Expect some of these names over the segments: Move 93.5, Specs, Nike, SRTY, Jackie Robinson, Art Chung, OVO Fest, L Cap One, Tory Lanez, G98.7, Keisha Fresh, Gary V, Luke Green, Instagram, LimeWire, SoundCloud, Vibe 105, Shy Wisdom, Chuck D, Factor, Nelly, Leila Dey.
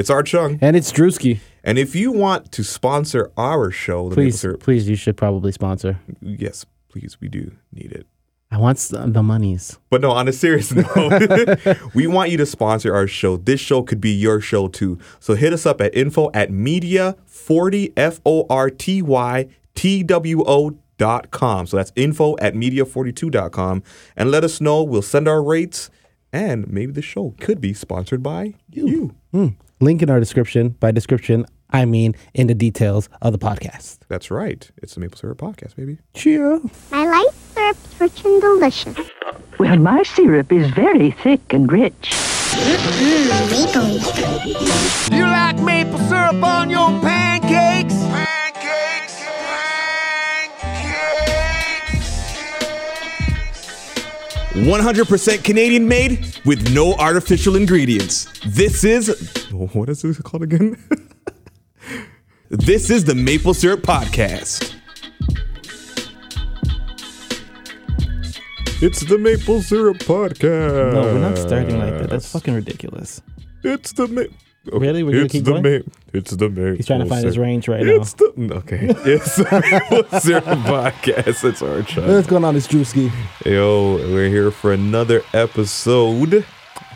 It's Art Chung. And it's Drewski. And if you want to sponsor our show, the Maple Syrup, please, you should probably sponsor. Yes, please. We do need it. I want the monies. But no, on a serious note, we want you to sponsor our show. This show could be your show too. So hit us up at info@mediafortytwo.com. So that's info@mediafortytwo.com. And let us know. We'll send our rates. And maybe the show could be sponsored by you. Link in our description. By description, I mean in the details of the podcast. That's right. It's the Maple Syrup Podcast, baby. Cheer. I like syrups rich and delicious. Well, my syrup is very thick and rich. Maple. You like maple syrup on your pancakes? Pancakes. 100% Canadian made with no artificial ingredients. This is... What is this called again? This is the Maple Syrup Podcast. It's the Maple Syrup Podcast. No, we're not starting like that. That's fucking ridiculous. It's the Maple... Okay. Really? We're going to keep going? It's the Maple Syrup. He's trying to find his range right now. Okay. It's the Maple Syrup Podcast. It's our show. What's going on? It's Drewski. Yo, we're here for another episode.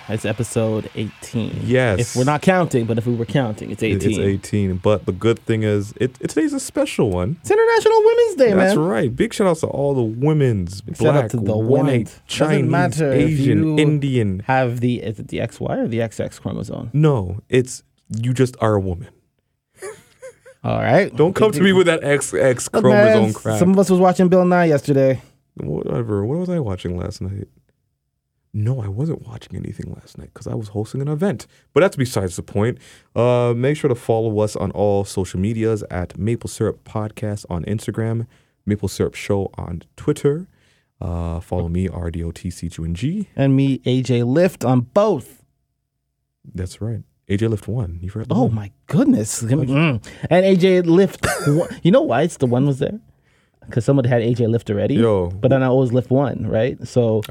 It's episode 18. Yes. If we're not counting, but if we were counting, it's 18. It's 18. But the good thing is, today's a special one. It's International Women's Day, man. That's right. Big shout outs to all the women's. Big black, shout out to the white, women. Chinese, Asian, Indian. Have the, is it the XY or the XX chromosome? No, it's you just are a woman. All right. Don't come to me with that XX chromosome crap. Some of us was watching Bill Nye yesterday. Whatever. What was I watching last night? No, I wasn't watching anything last night because I was hosting an event. But that's besides the point. Make sure to follow us on all social medias at Maple Syrup Podcast on Instagram, Maple Syrup Show on Twitter. Follow me, RDOTCQNG. And me, AJ Lift on both. That's right. AJ Lift 1. You've heard that. Oh, my goodness. And AJ Lift 1. You know why it's the one was there? Because someone had AJ Lift already. Yo. But then I always Lift 1, right? So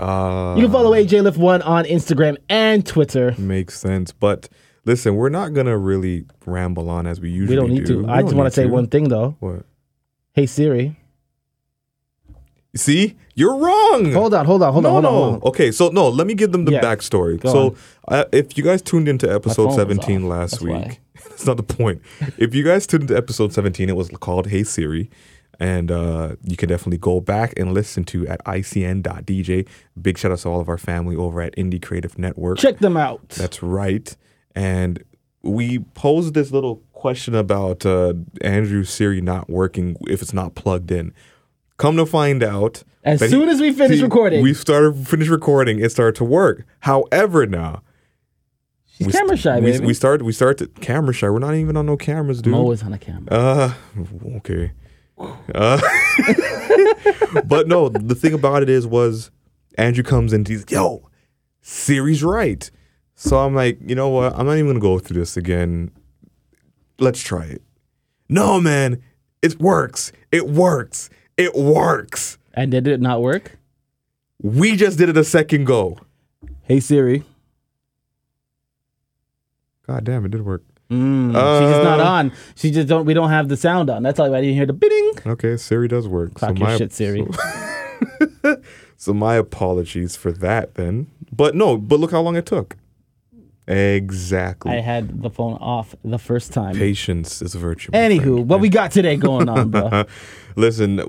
you can follow AJ Lift 1 on Instagram and Twitter. Makes sense. But listen, we're not going to really ramble on as we usually do. We don't need to. I just want to say one thing, though. What? Hey, Siri. See? You're wrong. Hold on. Okay, so no, let me give them the backstory. So if you guys tuned into episode 17 last week, that's not the point. If you guys tuned into episode 17, it was called Hey, Siri. And you can definitely go back and listen to at icn.dj. Big shout out to all of our family over at Indie Creative Network. Check them out. That's right. And we posed this little question about Andrew's Siri not working if it's not plugged in. Come to find out. As soon as we finish recording. We finished recording. It started to work. However, now. She's camera shy, baby. We started camera shy. We're not even on no cameras, dude. I'm always on a camera. Okay. But no, the thing about it was Andrew comes in and he's, yo, Siri's right. So I'm like, you know what? I'm not even going to go through this again. Let's try it. No, man. It works. And did it not work? We just did it a second go. Hey, Siri. God damn, it did work. She's just not on. She just don't. We don't have the sound on. That's all. I didn't hear the bidding. Okay, Siri does work. Fuck your shit, Siri. So my apologies for that then. But no. But look how long it took. Exactly. I had the phone off the first time. Patience is a virtue. Anywho, what we got today going on, bro? Listen,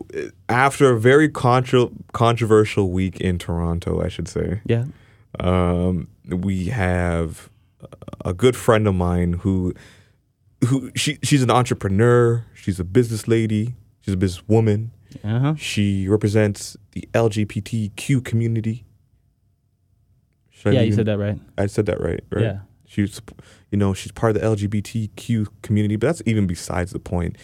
after a very controversial week in Toronto, I should say. Yeah. We have. A good friend of mine who she's an entrepreneur. She's a business lady. She's a businesswoman. Uh-huh. She represents the LGBTQ community. You said that right. I said that right? Yeah. She's, she's part of the LGBTQ community, but that's even besides the point.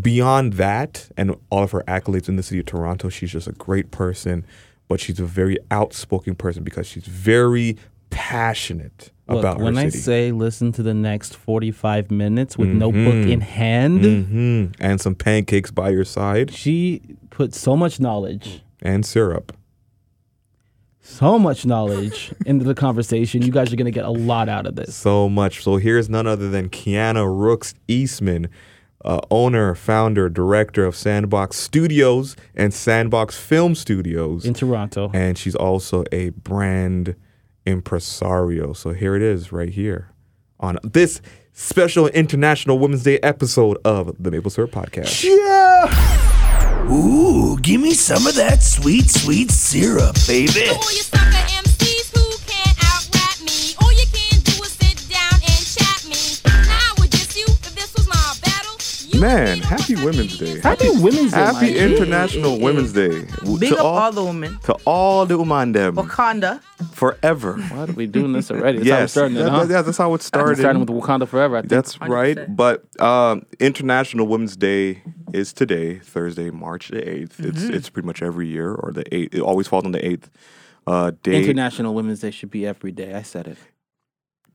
Beyond that and all of her accolades in the city of Toronto, she's just a great person, but she's a very outspoken person because she's very passionate about when I say listen to the next 45 minutes with notebook in hand and some pancakes by your side. She put so much knowledge and syrup. so much knowledge into the conversation. You guys are going to get a lot out of this. So much. So here's none other than Kiana Rookz Eastmond, owner, founder, director of Sandbox Studios and Sandbox Film Studios in Toronto. And she's also a brand impresario. So here it is right here on this special International Women's Day episode of the Maple Syrup Podcast. Yeah! Ooh, give me some of that sweet, sweet syrup, baby. Oh, you sucker MCs who can't out-rap me. All you can do is sit down and chat me. Now I would diss you if this was my battle. Man, happy Women's Day. Happy Women's Day. Happy International Women's Day. Big up all the women. To all the women. Wakanda. Forever. Why are we doing this already? That's how it's starting. That's how it started. Starting with Wakanda Forever, I think. That's 100%. Right. But International Women's Day is today, Thursday, March the 8th. Mm-hmm. It's pretty much every year, or the 8th. It always falls on the 8th day. International Women's Day should be every day. I said it.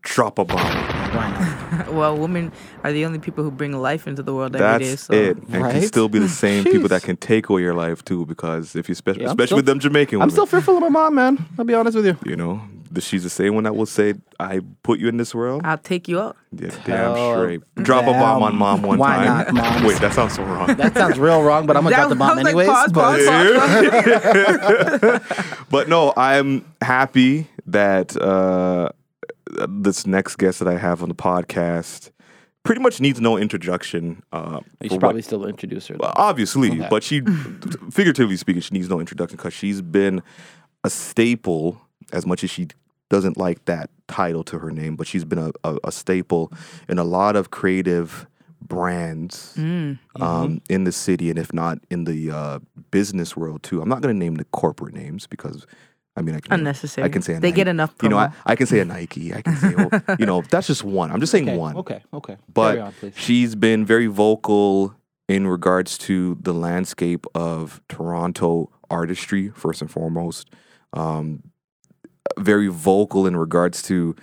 Drop a bomb. Why not? Well, women are the only people who bring life into the world every day. So. That's it. And right? Can still be the same people that can take away your life, too, because if you especially with them Jamaican women. I'm still fearful of my mom, man. I'll be honest with you. You know, she's the same one that will say, I put you in this world. I'll take you up. Yeah, damn straight. Drop a bomb on mom one time. Why not, mom? Wait, that sounds so wrong. That sounds real wrong, but I'm going to drop the bomb anyways. Like, pause. But no, I'm happy that... this next guest that I have on the podcast pretty much needs no introduction. You should probably still introduce her. Well, obviously, okay. But she, figuratively speaking, she needs no introduction because she's been a staple, as much as she doesn't like that title to her name, but she's been a staple in a lot of creative brands in the city, and if not in the business world, too. I'm not going to name the corporate names because... I mean, unnecessary. I can say a Nike. They get enough promo. You know, I can say a Nike. I can say, well, you know, that's just one. I'm just saying one. Okay. But carry on, please. She's been very vocal in regards to the landscape of Toronto artistry, first and foremost. Very vocal in regards to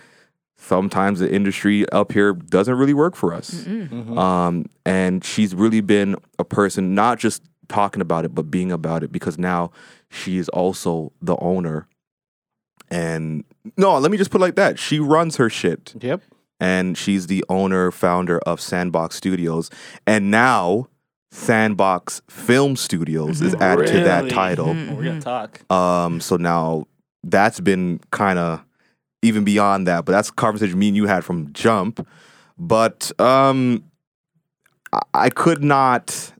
sometimes the industry up here doesn't really work for us. Mm-hmm. And she's really been a person, not just talking about it, but being about it, because now she is also the owner. And no, let me just put it like that. She runs her shit. Yep. And she's the owner, founder of Sandbox Studios. And now Sandbox Film Studios is added to that title. Mm-hmm. We're going to talk. So now that's been kind of even beyond that, but that's a conversation me and you had from jump. But I could not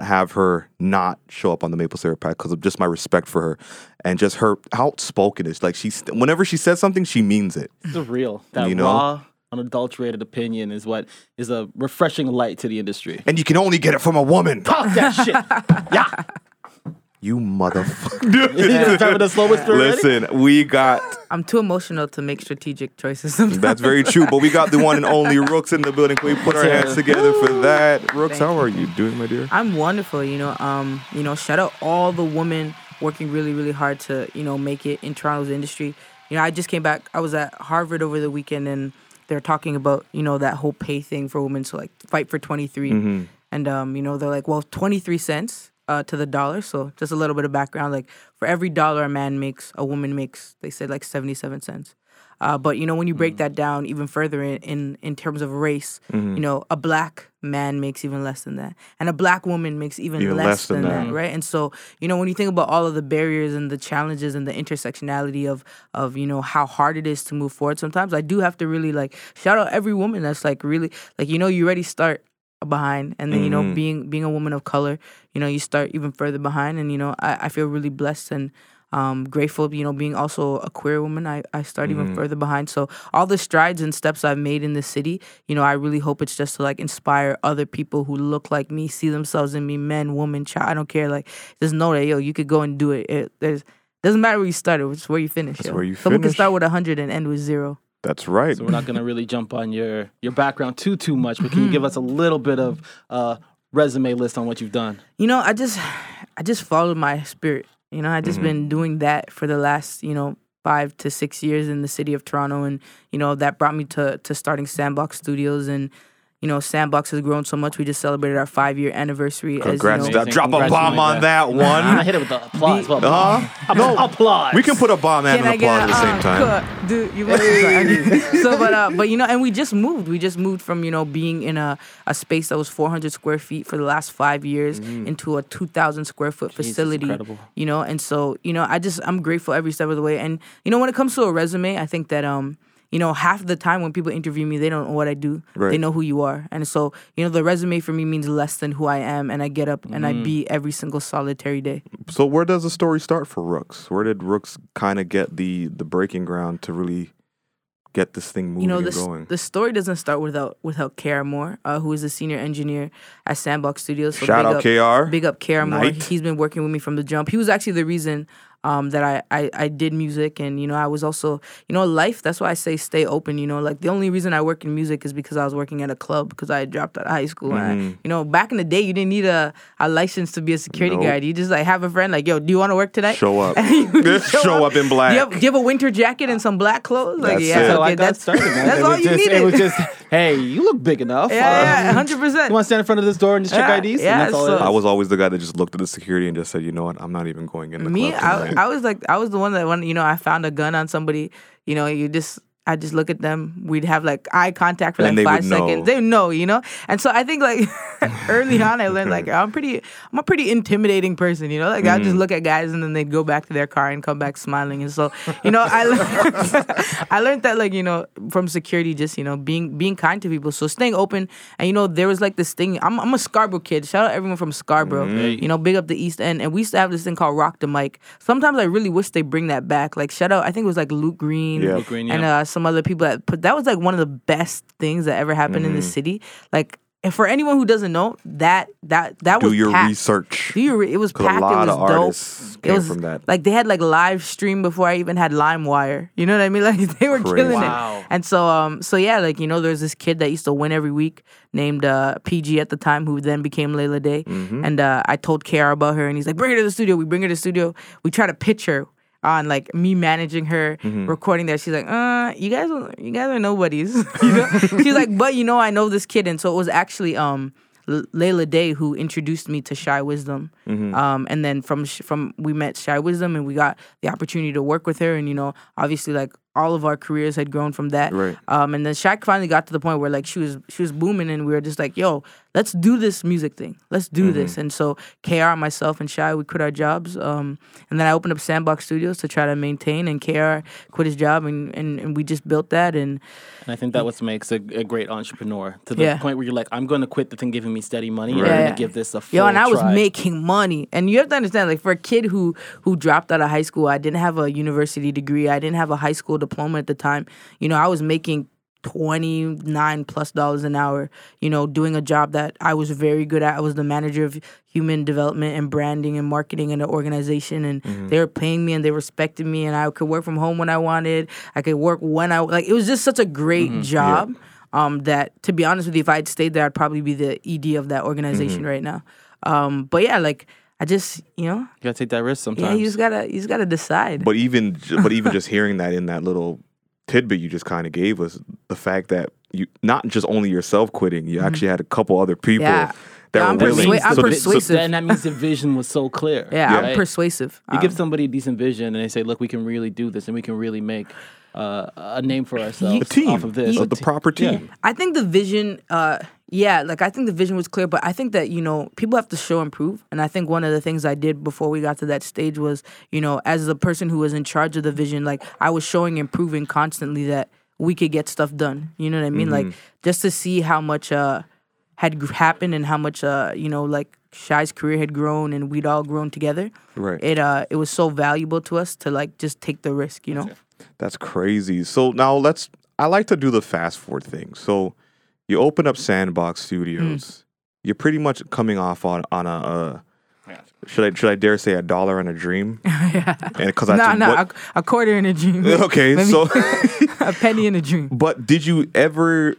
have her not show up on the Maple Syrup Podcast because of just my respect for her and just her outspokenness. Like, whenever she says something, she means it. It's real. That raw, unadulterated opinion is what is a refreshing light to the industry. And you can only get it from a woman. Talk that shit. Yeah. You motherfucker. It's time for the slowest story. Listen, we got... I'm too emotional to make strategic choices sometimes. That's very true, but we got the one and only Rookz in the building. Can we put our hands together for that? Rookz, how are you doing, my dear? I'm wonderful, shout out all the women working really, really hard to, make it in Toronto's industry. You know, I just came back. I was at Harvard over the weekend, and they're talking about, that whole pay thing for women, so, like, fight for 23. Mm-hmm. And, they're like, well, 23 cents... to the dollar. So just a little bit of background, like for every dollar a man makes, a woman makes, they said, like 77 cents. But when you break that down even further in terms of race, a black man makes even less than that, and a black woman makes even less than that, right? And so when you think about all of the barriers and the challenges and the intersectionality of how hard it is to move forward, sometimes I do have to really like shout out every woman that's like really like you already start behind, and then being a woman of color, you start even further behind. And I feel really blessed and grateful, being also a queer woman, I start even further behind. So all the strides and steps I've made in the city, I really hope it's just to like inspire other people who look like me, see themselves in me, men, woman, child, I don't care, like just know that you could go and do it. Doesn't matter where you started, it's where you finish. That's where you finish. Someone can start with 100 and end with 0. That's right. So we're not going to really jump on your background too much, but can you give us a little bit of resume list on what you've done? I just followed my spirit. I've just been doing that for the last, 5 to 6 years in the city of Toronto. And, that brought me to starting Sandbox Studios. And, you know, Sandbox has grown so much. We just celebrated our 5-year anniversary. Congrats. As, you know, drop a bomb on that one. I'm going to hit it with the applause. Applause. We can put a bomb and an applause at the same time. Cool. Dude, you want to so, but, you know, and we just moved. We just moved from, you know, being in a space that was 400 square feet for the last 5 years into a 2,000 square foot facility. Incredible. You know, and so, you know, I'm grateful every step of the way. And, you know, when it comes to a resume, I think that, you know, half the time when people interview me, they don't know what I do. Right. They know who you are. And so, you know, the resume for me means less than who I am. And I get up and I be every single solitary day. So where does the story start for Rookz? Where did Rookz kind of get the breaking ground to really get this thing moving and going? The story doesn't start without K.R. Moore, who is a senior engineer at Sandbox Studios. So shout out K.R. Big up K.R. Moore. He's been working with me from the jump. He was actually the reason that I did music, and, you know, I was also, you know, life, that's why I say stay open, you know, like the only reason I work in music is because I was working at a club because I dropped out of high school. And I, you know, back in the day, you didn't need a license to be a security guard. You just like have a friend like, yo, do you want to work tonight? Show up. Show up in black. Do you have a winter jacket and some black clothes? Like, that's it. That's all you needed. It was just, hey, you look big enough. Yeah, 100%. You want to stand in front of this door and just check IDs? Yeah, and that's all it is. I was always the guy that just looked at the security and just said, you know what, I'm not even going in the club tonight. I was the one that when, you know, I found a gun on somebody, you know, I just look at them. We'd have like eye contact for like 5 seconds. They know, you know? And so I think like early on I learned like I'm a pretty intimidating person, you know? Like I just look at guys and then they'd go back to their car and come back smiling. And so, you know, I learned that like, you know, from security, just, you know, being kind to people. So staying open. And, you know, there was like this thing. I'm a Scarborough kid. Shout out everyone from Scarborough. Mm-hmm. You know, big up the East End. And we used to have this thing called Rock the Mic. Sometimes I really wish they bring that back. Like shout out, I think it was like Luke Green. Yeah. Luke Green, yeah. And some other people that was like one of the best things that ever happened in the city. Like, and for anyone who doesn't know, that was research. It was packed. It was dope. Artists came from that. Like they had like live stream before I even had LimeWire. You know what I mean? Like they were killing it. And so yeah, like, you know, there's this kid that used to win every week named PG at the time, who then became Leila Dey. Mm-hmm. And I told KR about her, and he's like, bring her to the studio. We bring her to the studio. We try to pitch her on like me managing her, recording that. She's like, you guys are nobodies. You know? She's like, but, you know, I know this kid. And so it was actually Leila Dey who introduced me to Shy Wisdom. Mm-hmm. And then from we met Shy Wisdom and we got the opportunity to work with her. And, you know, obviously like all of our careers had grown from that. Right. And then Shy finally got to the point where like she was booming and we were just like, yo, let's do this music thing. Let's do this. And so KR, myself, and Shy, we quit our jobs. And then I opened up Sandbox Studios to try to maintain, and KR quit his job, and we just built that. And I think that what makes a great entrepreneur, to the point where you're like, I'm going to quit the thing giving me steady money, and I'm going to give this a full try. And I was making money. And you have to understand, like, for a kid who dropped out of high school, I didn't have a university degree. I didn't have a high school diploma at the time. You know, I was making $29+ an hour, you know, doing a job that I was very good at. I was the manager of human development and branding and marketing in the organization, and they were paying me and they respected me, and I could work from home when I wanted. I could work when I, like, it was just such a great job that, to be honest with you, if I had stayed there, I'd probably be the ED of that organization right now. But yeah, like, I just, you know, you gotta take that risk sometimes. Yeah, you just gotta decide. But even just hearing that in that little tidbit you just kind of gave us, the fact that you not just only yourself quitting, you actually had a couple other people that were willing. I'm persuasive. And that means the vision was so clear. Right? I'm persuasive. You give somebody a decent vision and they say, look, we can really do this and we can really make a name for ourselves off of this. The proper team. Yeah. I think the vision... I think the vision was clear, but I think that, you know, people have to show and prove. And I think one of the things I did before we got to that stage was, you know, as the person who was in charge of the vision, like, I was showing and proving constantly that we could get stuff done. You know what I mean? Mm-hmm. Like, just to see how much had happened and how much, you know, like, Shy's career had grown and we'd all grown together. Right. It was so valuable to us to, like, just take the risk, you know? That's crazy. So now I like to do the fast forward thing. So... you open up Sandbox Studios. You're pretty much coming off on a should I dare say $1 and a dream? A quarter and a dream. Okay, so a penny and a dream. But did you ever?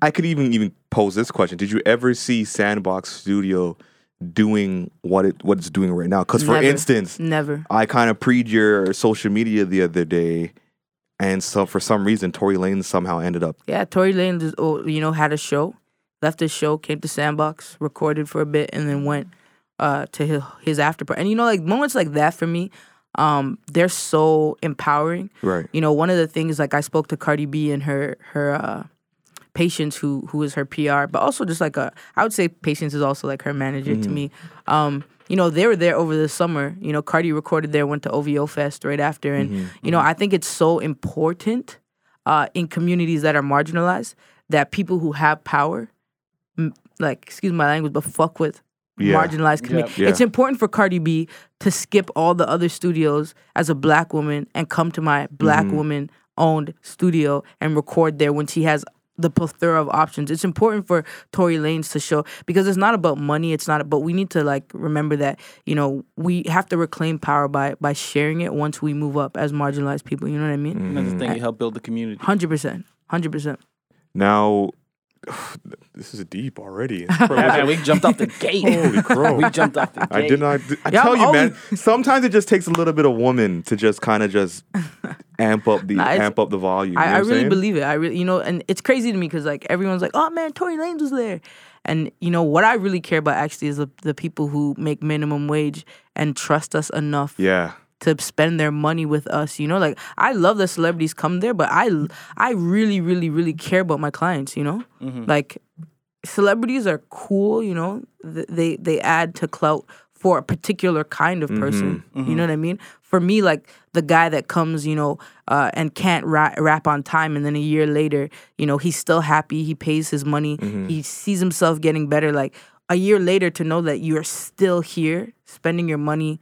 I could even pose this question. Did you ever see Sandbox Studio doing what it's doing right now? Because for instance, never. I kind of preed your social media the other day. And so, for some reason, Tory Lanez somehow ended up. Yeah, Tory Lanez, you know, had a show. left his show, came to Sandbox, recorded for a bit, and then went to his after party. And, you know, like, moments like that for me, they're so empowering. Right. You know, one of the things, like, I spoke to Cardi B and her Patience, who is her PR, but also just like I would say Patience is also like her manager to me. You know, they were there over the summer. You know, Cardi recorded there, went to OVO Fest right after. And, you know, I think it's so important in communities that are marginalized that people who have power, like, excuse my language, but fuck with marginalized communities. Yeah. It's important for Cardi B to skip all the other studios as a black woman and come to my black woman-owned studio and record there when she has the plethora of options. It's important for Tory Lanez to show, because it's not about money, it's not, but we need to, like, remember that, you know, we have to reclaim power by sharing it once we move up as marginalized people, you know what I mean? That's the thing, you help build the community. 100%. Now, this is deep already. We jumped off the gate. Holy crow. I did not. I tell you, man, sometimes it just takes a little bit of woman to just kind of just amp up the volume. You know what I'm really saying? Believe it. I really, you know, and it's crazy to me because, like, everyone's like, oh, man, Tory Lanez was there. And, you know, what I really care about actually is the people who make minimum wage and trust us enough. Yeah. To spend their money with us, you know? Like, I love that celebrities come there, but I really, really, really care about my clients, you know? Mm-hmm. Like, celebrities are cool, you know? They add to clout for a particular kind of person, you know what I mean? For me, like, the guy that comes, you know, and can't rap on time, and then a year later, you know, he's still happy, he pays his money, he sees himself getting better. Like, a year later, to know that you're still here, spending your money,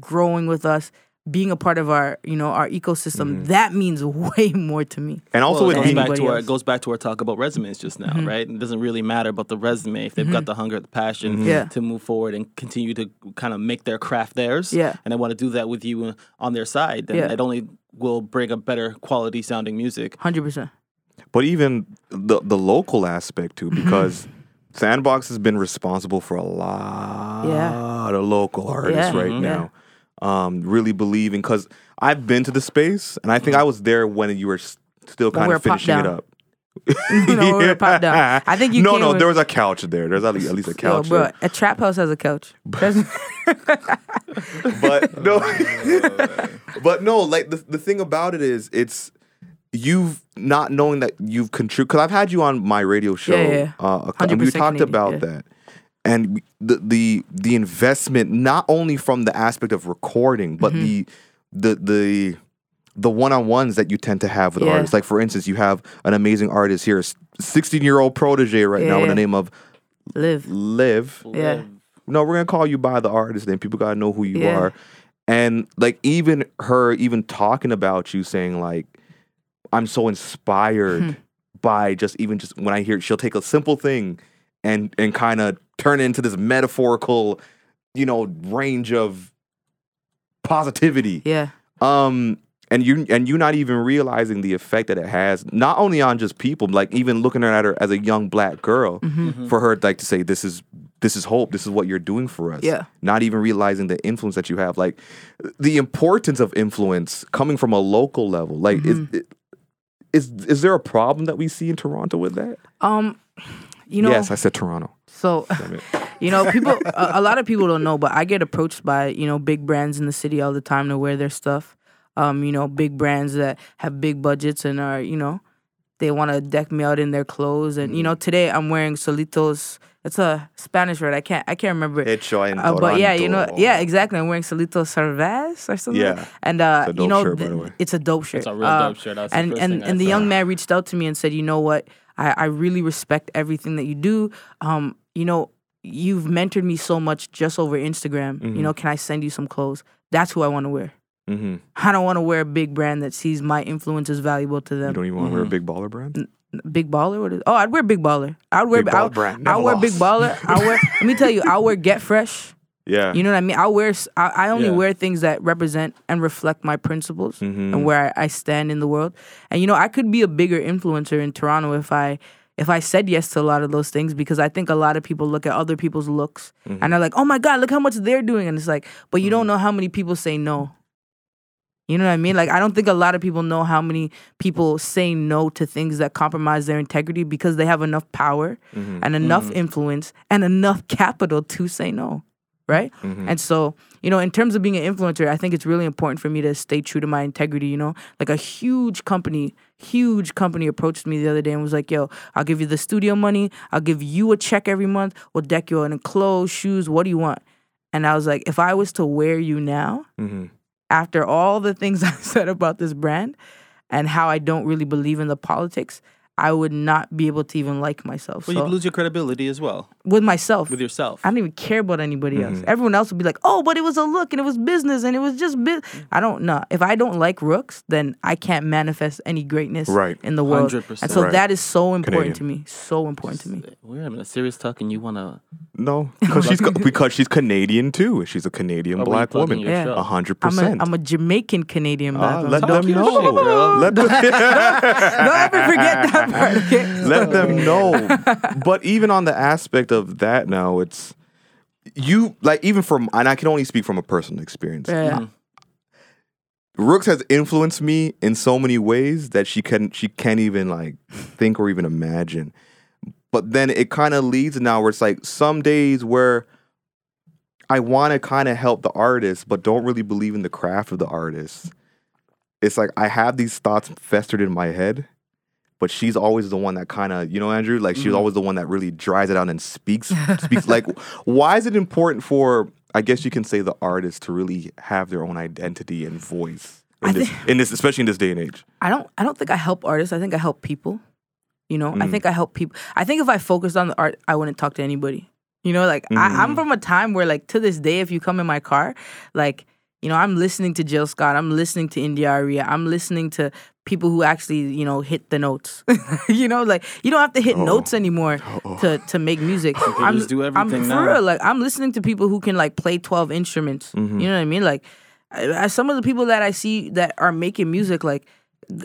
growing with us, being a part of our, you know, our ecosystem, that means way more to me. And also, it goes back to our talk about resumes just now, right? It doesn't really matter about the resume if they've got the hunger, the passion to move forward and continue to kind of make their craft theirs. Yeah. And they want to do that with you on their side. Then it only will bring a better quality sounding music. 100%. But even the local aspect too, because Sandbox has been responsible for a lot of local artists now. Really believing, because I've been to the space, and I think I was there when you were still kind of finishing it up. I think you. No, there was a couch there. There's at least a couch. Yo, bro, a trap house has a couch. but no. Like the thing about it is, it's. You've not knowing that you've contributed, because I've had you on my radio show. And we talked about that, and the investment, not only from the aspect of recording, but the one-on-ones that you tend to have with artists. Like, for instance, you have an amazing artist here, 16-year-old protege right now, with the name of Liv. Yeah. No, we're gonna call you by the artist name. People gotta know who you are, and like even her talking about you, saying like, I'm so inspired by just when I hear, she'll take a simple thing and kind of turn it into this metaphorical, you know, range of positivity. Yeah. And you not even realizing the effect that it has, not only on just people, like even looking at her as a young black girl, for her like to say, this is hope, this is what you're doing for us. Yeah. Not even realizing the influence that you have, like the importance of influence coming from a local level, like Is there a problem that we see in Toronto with that? You know. Yes, I said Toronto. So, you know, people. A lot of people don't know, but I get approached by, you know, big brands in the city all the time to wear their stuff. You know, big brands that have big budgets and are, you know, they want to deck me out in their clothes. And you know, today I'm wearing Solitos. It's a Spanish word. I can't remember it. Hecho in Toronto. But yeah, you know, yeah, exactly. I'm wearing Solito Cervez or something. Yeah. And it's a dope shirt, by the way. It's a dope shirt. It's a real dope shirt. That's and the first and the young man reached out to me and said, you know what, I really respect everything that you do. You know, you've mentored me so much just over Instagram. You know, can I send you some clothes? That's who I want to wear. I don't want to wear a big brand that sees my influence as valuable to them. You don't even want to wear a big baller brand? Big baller? What is? Oh, I'd wear big baller. I'll wear big baller. Let me tell you, I'll wear Get Fresh. Yeah. You know what I mean? I only wear things that represent and reflect my principles and where I stand in the world. And you know, I could be a bigger influencer in Toronto if I said yes to a lot of those things, because I think a lot of people look at other people's looks and they're like, oh my God, look how much they're doing. And it's like, but you don't know how many people say no. You know what I mean? Like, I don't think a lot of people know how many people say no to things that compromise their integrity because they have enough power and enough influence and enough capital to say no, right? And so, you know, in terms of being an influencer, I think it's really important for me to stay true to my integrity, you know? Like, a huge company approached me the other day and was like, yo, I'll give you the studio money. I'll give you a check every month. We'll deck you out in clothes, shoes. What do you want? And I was like, if I was to wear you now, after all the things I've said about this brand and how I don't really believe in the politics, I would not be able to even like myself. Well, so, you'd lose your credibility as well. With myself. With yourself. I don't even care about anybody else. Everyone else would be like, oh, but it was a look and it was business and it was just business. I don't know. If I don't like Rookz, then I can't manifest any greatness in the world. 100%. And so that is so important to me. So important to me. We're having a serious talk and you want to... No, because she's Canadian too. She's a Canadian black woman. 100%. I'm a Jamaican Canadian black woman. Let them know. Shit, girl. Don't ever forget that. Let them know. But even on the aspect of that now, it's you, like, even from, and I can only speak from a personal experience. Rookz has influenced me in so many ways that she can't even like think or even imagine. But then it kind of leads now where it's like some days where I want to kind of help the artist, but don't really believe in the craft of the artist. It's like I have these thoughts festered in my head. But she's always the one that kind of, you know, Andrew, like she's always the one that really dries it out and speaks. Like, why is it important for, I guess you can say, the artists to really have their own identity and voice in this, especially in this day and age? I don't think I help artists. I think I help people. You know, I think I help people. I think if I focused on the art, I wouldn't talk to anybody. You know, like I'm from a time where, like, to this day, if you come in my car, like, you know, I'm listening to Jill Scott. I'm listening to India Aria. I'm listening to people who actually, you know, hit the notes. You know, like, you don't have to hit notes anymore to make music. I'm just do everything I'm, now. For real, like, I'm listening to people who can, like, play 12 instruments. You know what I mean? Like, some of the people that I see that are making music, like,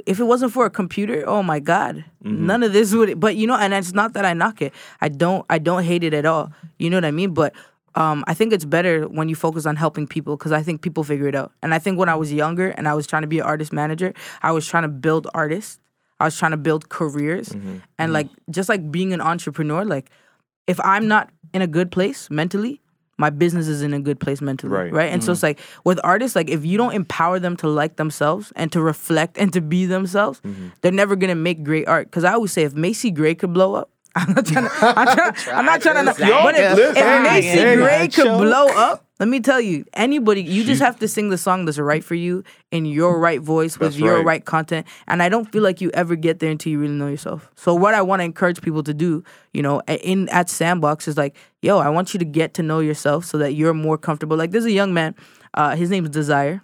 if it wasn't for a computer, oh my God, none of this would. But, you know, and it's not that I knock it. I don't hate it at all. You know what I mean? But I think it's better when you focus on helping people, because I think people figure it out. And I think when I was younger and I was trying to be an artist manager, I was trying to build artists. I was trying to build careers. And like, just like being an entrepreneur, like, if I'm not in a good place mentally, my business is in a good place mentally, right? And so it's like, with artists, like, if you don't empower them to like themselves and to reflect and to be themselves, they're never going to make great art. Because I always say, if Macy Gray could blow up, I'm not trying to. But if Macy Gray could blow up, let me tell you, anybody, you just have to sing the song that's right for you in your right voice with your right content. And I don't feel like you ever get there until you really know yourself. So what I want to encourage people to do, you know, at Sandbox is like, yo, I want you to get to know yourself so that you're more comfortable. Like, there's a young man, his name's Desire.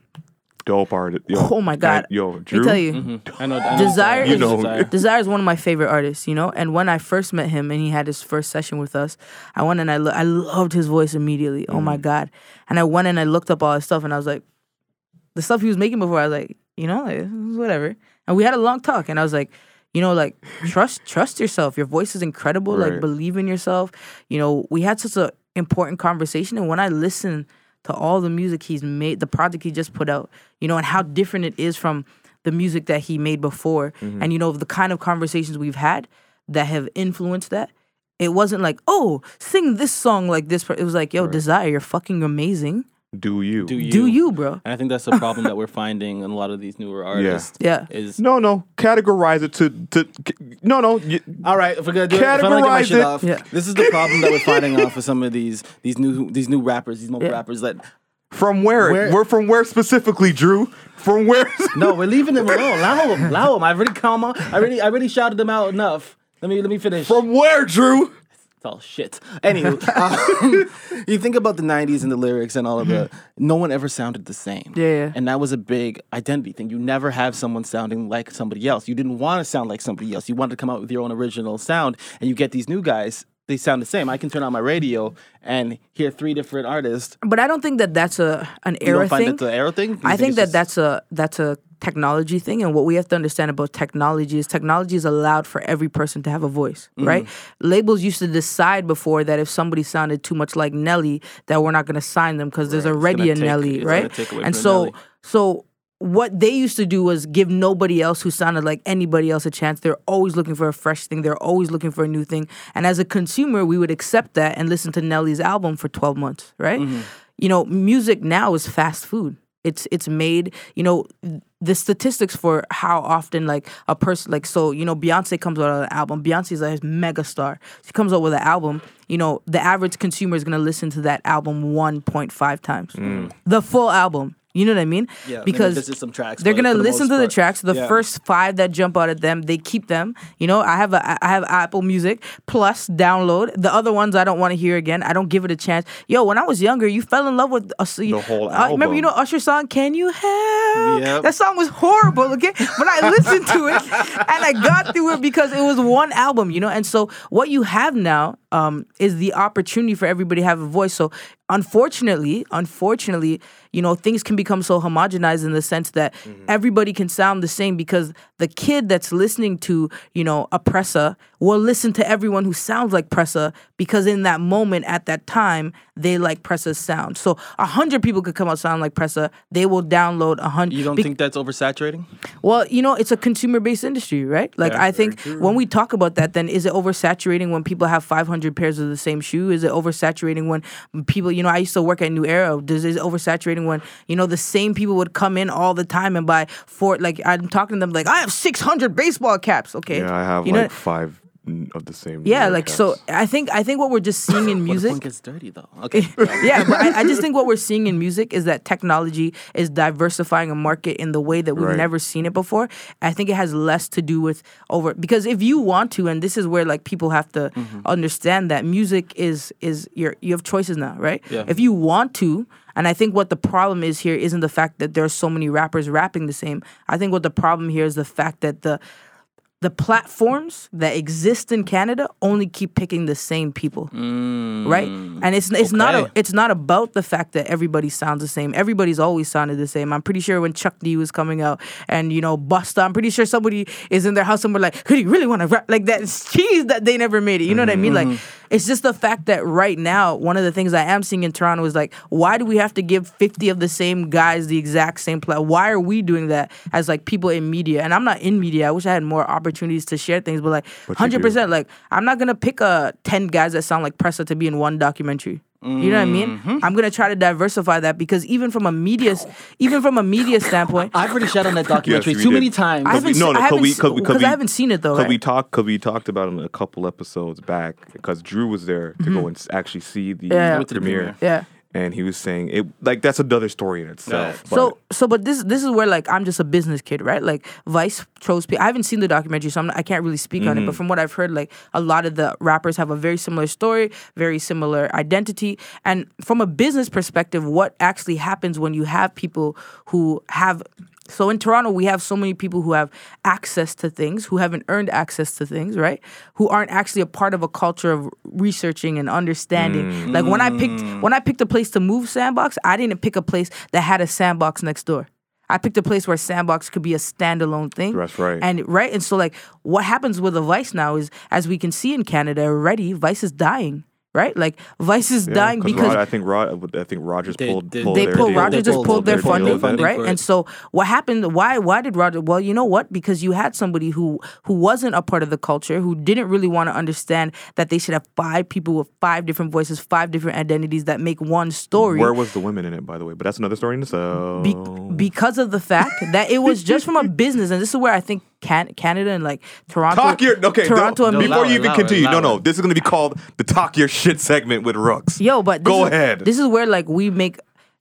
Dope artist. Yo, oh my God. Drew. Let me tell you. I know Desire, you know. Desire is one of my favorite artists, you know? And when I first met him and he had his first session with us, I went and I loved his voice immediately. Oh my God. And I went and I looked up all his stuff and I was like, the stuff he was making before, I was like, you know, like, whatever. And we had a long talk and I was like, you know, like, trust yourself. Your voice is incredible. Right. Like, believe in yourself. You know, we had such an important conversation, and when I listened to all the music he's made, the project he just put out, you know, and how different it is from the music that he made before. And, you know, the kind of conversations we've had that have influenced that. It wasn't like, oh, sing this song like this. It was like, yo, Desire, you're fucking amazing. Do you, bro. And I think that's the problem that we're finding in a lot of these newer artists. Yeah. Is no. Categorize it to. All right. If we're going to do it, if I'm going to get my shit off, this is the problem that we're finding off of some of these new rappers, these mobile rappers that... From where? We're from where specifically, Drew? From where? No, we're leaving them alone. Allow them. I already shouted them out enough. Let me finish. From where, Drew? Oh, shit. Anywho, you think about the 90s and the lyrics and all of that. No one ever sounded the same. Yeah. And that was a big identity thing. You never have someone sounding like somebody else. You didn't want to sound like somebody else. You wanted to come out with your own original sound. And you get these new guys, they sound the same. I can turn on my radio and hear three different artists. But I don't think that that's an era thing. You don't find that the era thing? I think that that's a technology thing, and what we have to understand about technology is allowed for every person to have a voice, right? Labels used to decide before that if somebody sounded too much like Nelly, that we're not going to sign them because there's already a Nelly, right? And so what they used to do was give nobody else who sounded like anybody else a chance. They're always looking for a fresh thing. They're always looking for a new thing. And as a consumer, we would accept that and listen to Nelly's album for 12 months, right? Mm-hmm. You know, music now is fast food. It's made, you know, the statistics for how often, like, a person, like, so, you know, Beyonce comes out with an album. Beyonce's a mega star. She comes out with an album. You know, the average consumer is going to listen to that album 1.5 times. Mm. The full album. You know what I mean? Yeah, because some tracks, they're gonna listen to the tracks. The first five that jump out at them, they keep them. You know, I have Apple Music Plus download. The other ones I don't want to hear again. I don't give it a chance. Yo, when I was younger, you fell in love with the whole album. Remember, you know, Usher's song "Can You Help"? Yep. That song was horrible, okay? But I listened to it and I got through it because it was one album, you know. And so what you have now is the opportunity for everybody to have a voice. So unfortunately, you know, things can become so homogenized in the sense that everybody can sound the same, because the kid that's listening to, you know, a Pressa will listen to everyone who sounds like Pressa, because in that moment, at that time, they like Pressa's sound. So 100 people could come out sound like Pressa. They will download 100. You don't think that's oversaturating? Well, you know, it's a consumer-based industry, right? Like, yeah, I think when we talk about that, then is it oversaturating when people have 500 pairs of the same shoe? Is it oversaturating when people, you know, I used to work at New Era. Is it oversaturating when, you know, the same people would come in all the time and buy four, like, I'm talking to them like, I have 600 baseball caps, okay? Yeah, I have, you know, like, five of the same. Yeah, like, caps. So I think what we're just seeing in music. One gets dirty though. Okay. Yeah, but I just think what we're seeing in music is that technology is diversifying a market in the way that we've never seen it before. I think it has less to do with because if you want to, and this is where, like, people have to understand that music is you have choices now, right? Yeah. If you want to. And I think what the problem is here isn't the fact that there are so many rappers rapping the same. I think what the problem here is the fact that the platforms that exist in Canada only keep picking the same people, right? And it's not about the fact that everybody sounds the same. Everybody's always sounded the same. I'm pretty sure when Chuck D was coming out and, you know, Busta, I'm pretty sure somebody is in their house somewhere like, who do you really want to rap? Like, that's cheese that they never made it. You know what I mean? Like, it's just the fact that right now, one of the things I am seeing in Toronto is, like, why do we have to give 50 of the same guys the exact same play? Why are we doing that as, like, people in media? And I'm not in media. I wish I had more opportunities to share things, but, like, 100%, like, I'm not going to pick 10 guys that sound like Pressa to be in one documentary. You know what I mean? I'm gonna try to diversify that, because even from a media standpoint, I've already shut on that documentary too many times. I haven't seen it though. We talked about it in a couple episodes back, because Drew was there to go and actually see the premiere. Yeah. And he was saying it, like, that's another story in itself. Yeah. But this is where, like, I'm just a business kid, right? Like, Vice chose people. I haven't seen the documentary, so I can't really speak on it. But from what I've heard, like, a lot of the rappers have a very similar story, very similar identity. And from a business perspective, what actually happens when you have people who have. So in Toronto, we have so many people who have access to things, who haven't earned access to things, right? Who aren't actually a part of a culture of researching and understanding. Like, when I picked a place to move Sandbox, I didn't pick a place that had a Sandbox next door. I picked a place where Sandbox could be a standalone thing. That's right. And so, like, what happens with a Vice now is, as we can see in Canada already, Vice is dying. Right? Like, Vice is dying because... I think Rogers pulled their funding, right? And so what happened... Why did Rogers... Well, you know what? Because you had somebody who wasn't a part of the culture, who didn't really want to understand that they should have five people with five different voices, five different identities that make one story. Where was the women in it, by the way? But that's another story in itself. Because of the fact that it was just from a business, and this is where I think Canada and, like, Toronto. Talk your... Okay, Toronto and before you even continue. No, this is going to be called the Talk Your Shit segment with Rookz. Yo, but... Go ahead. This is where, like, we make...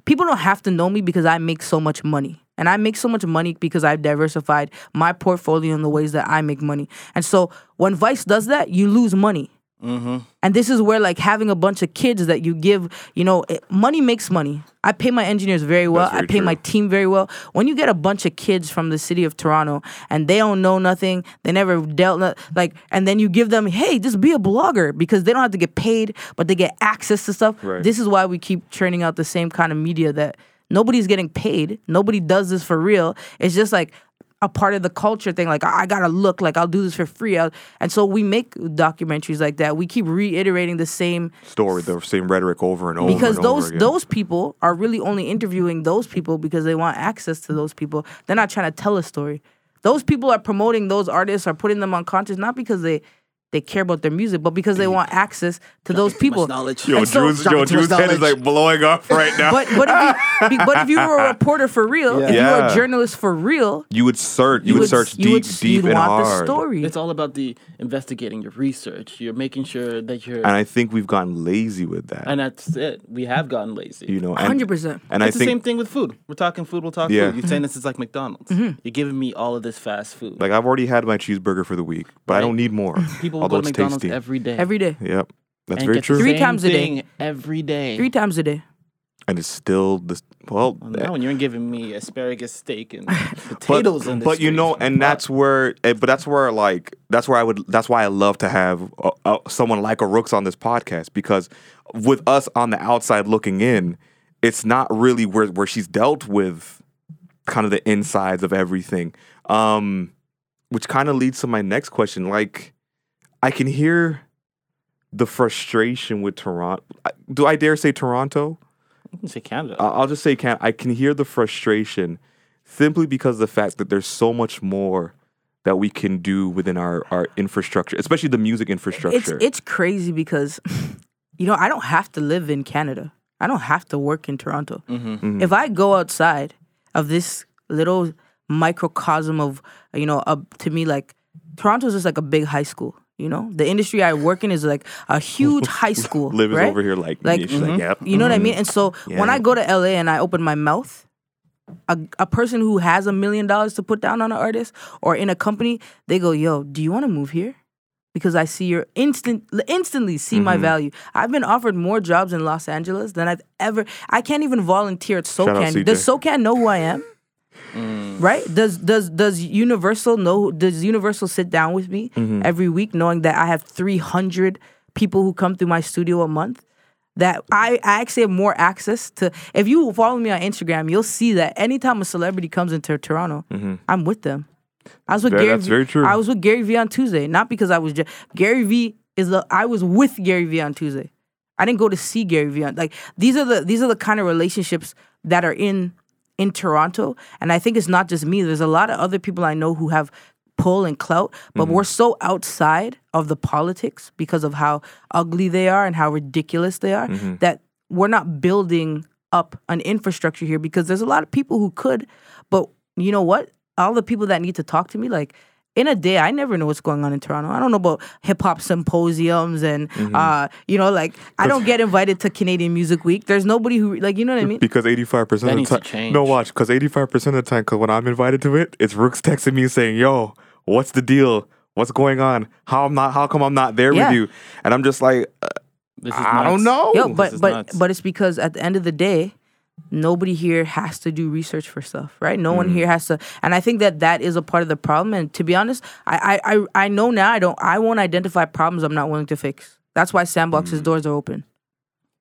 People don't have to know me because I make so much money. And I make so much money because I've diversified my portfolio in the ways that I make money. And so when Vice does that, you lose money. Mm-hmm. And this is where, like, having a bunch of kids that you give, you know, money makes money. I pay my engineers very well. I pay my team very well. When you get a bunch of kids from the city of Toronto and they don't know nothing, they never dealt, like, and then you give them, hey, just be a blogger, because they don't have to get paid, but they get access to stuff. Right. This is why we keep churning out the same kind of media that nobody's getting paid. Nobody does this for real. It's just like, a part of the culture thing. Like, I gotta look like I'll do this for free. And so we make documentaries like that. We keep reiterating the same story, the same rhetoric over and over because those people are really only interviewing those people because they want access to those people. They're not trying to tell a story. Those people are promoting those artists, are putting them on contests, not because they care about their music, but because they want access to those people. Drew's head is like blowing up right now. but if you were a reporter for real, if you were a journalist for real, you would search deep and hard. The story. It's all about the investigating, your research. You're making sure that you're. And I think we've gotten lazy with that. And that's it. We have gotten lazy. You know, 100%. And it's the same thing with food. We're talking food. We'll talk food. You're saying this is like McDonald's. Mm-hmm. You're giving me all of this fast food. Like I've already had my cheeseburger for the week, but I don't need more. Although go to McDonald's tasty. Every day. Yep. That's and very true. Three times a day. And it's still this. Well, you're giving me asparagus steak and potatoes in this. But you know, and that's why I love to have someone like a Rookz on this podcast, because with us on the outside looking in, it's not really where she's dealt with kind of the insides of everything. Which kind of leads to my next question. Like, I can hear the frustration with Toronto. Do I dare say Toronto? I can say Canada. I'll just say Canada. I can hear the frustration simply because of the fact that there's so much more that we can do within our infrastructure, especially the music infrastructure. It's crazy because, you know, I don't have to live in Canada. I don't have to work in Toronto. Mm-hmm. Mm-hmm. If I go outside of this little microcosm of, you know, to me, like, Toronto's just like a big high school. You know, the industry I work in is like a huge high school. Liv is over here like, mm-hmm. like yep. You know what I mean? And so when I go to LA and I open my mouth, a person who has $1 million to put down on an artist or in a company, they go, yo, do you want to move here? Because I see your instantly see my value. I've been offered more jobs in Los Angeles than I've ever. I can't even volunteer at SOCAN. Does SOCAN know who I am? Mm. Right? Does Universal know? Does Universal sit down with me every week, knowing that I have 300 people who come through my studio a month? That I actually have more access to. If you follow me on Instagram, you'll see that anytime a celebrity comes into Toronto, I'm with them. I was with Gary. That's very true. I was with Gary V on Tuesday, not because I was just Gary V is. I was with Gary V on Tuesday. I didn't go to see Gary V on. Like these are the kind of relationships that are in Toronto, and I think it's not just me. There's a lot of other people I know who have pull and clout, but we're so outside of the politics because of how ugly they are and how ridiculous they are that we're not building up an infrastructure here, because there's a lot of people who could, but you know what? All the people that need to talk to me, like, in a day, I never know what's going on in Toronto. I don't know about hip-hop symposiums and, you know, like, I don't get invited to Canadian Music Week. There's nobody who, like, you know what I mean? Because 85% of the time... No, watch. Because 85% of the time, because when I'm invited to it, it's Rookz texting me saying, yo, what's the deal? What's going on? How come I'm not there with you? And I'm just like, I don't know. Yo, but it's because at the end of the day, nobody here has to do research for stuff, right? No one here has to, and I think that is a part of the problem. And to be honest, I know now I won't identify problems I'm not willing to fix. That's why Sandbox's doors are open.